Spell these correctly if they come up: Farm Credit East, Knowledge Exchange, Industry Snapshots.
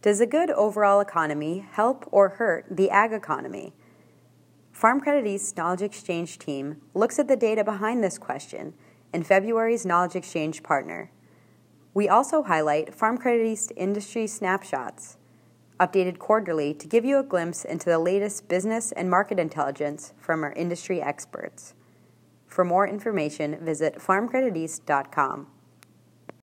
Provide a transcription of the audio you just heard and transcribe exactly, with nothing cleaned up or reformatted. Does a good overall economy help or hurt the ag economy? Farm Credit East's Knowledge Exchange team looks at the data behind this question in February's Knowledge Exchange Partner. We also highlight Farm Credit East Industry Snapshots, updated quarterly to give you a glimpse into the latest business and market intelligence from our industry experts. For more information, visit farm credit east dot com.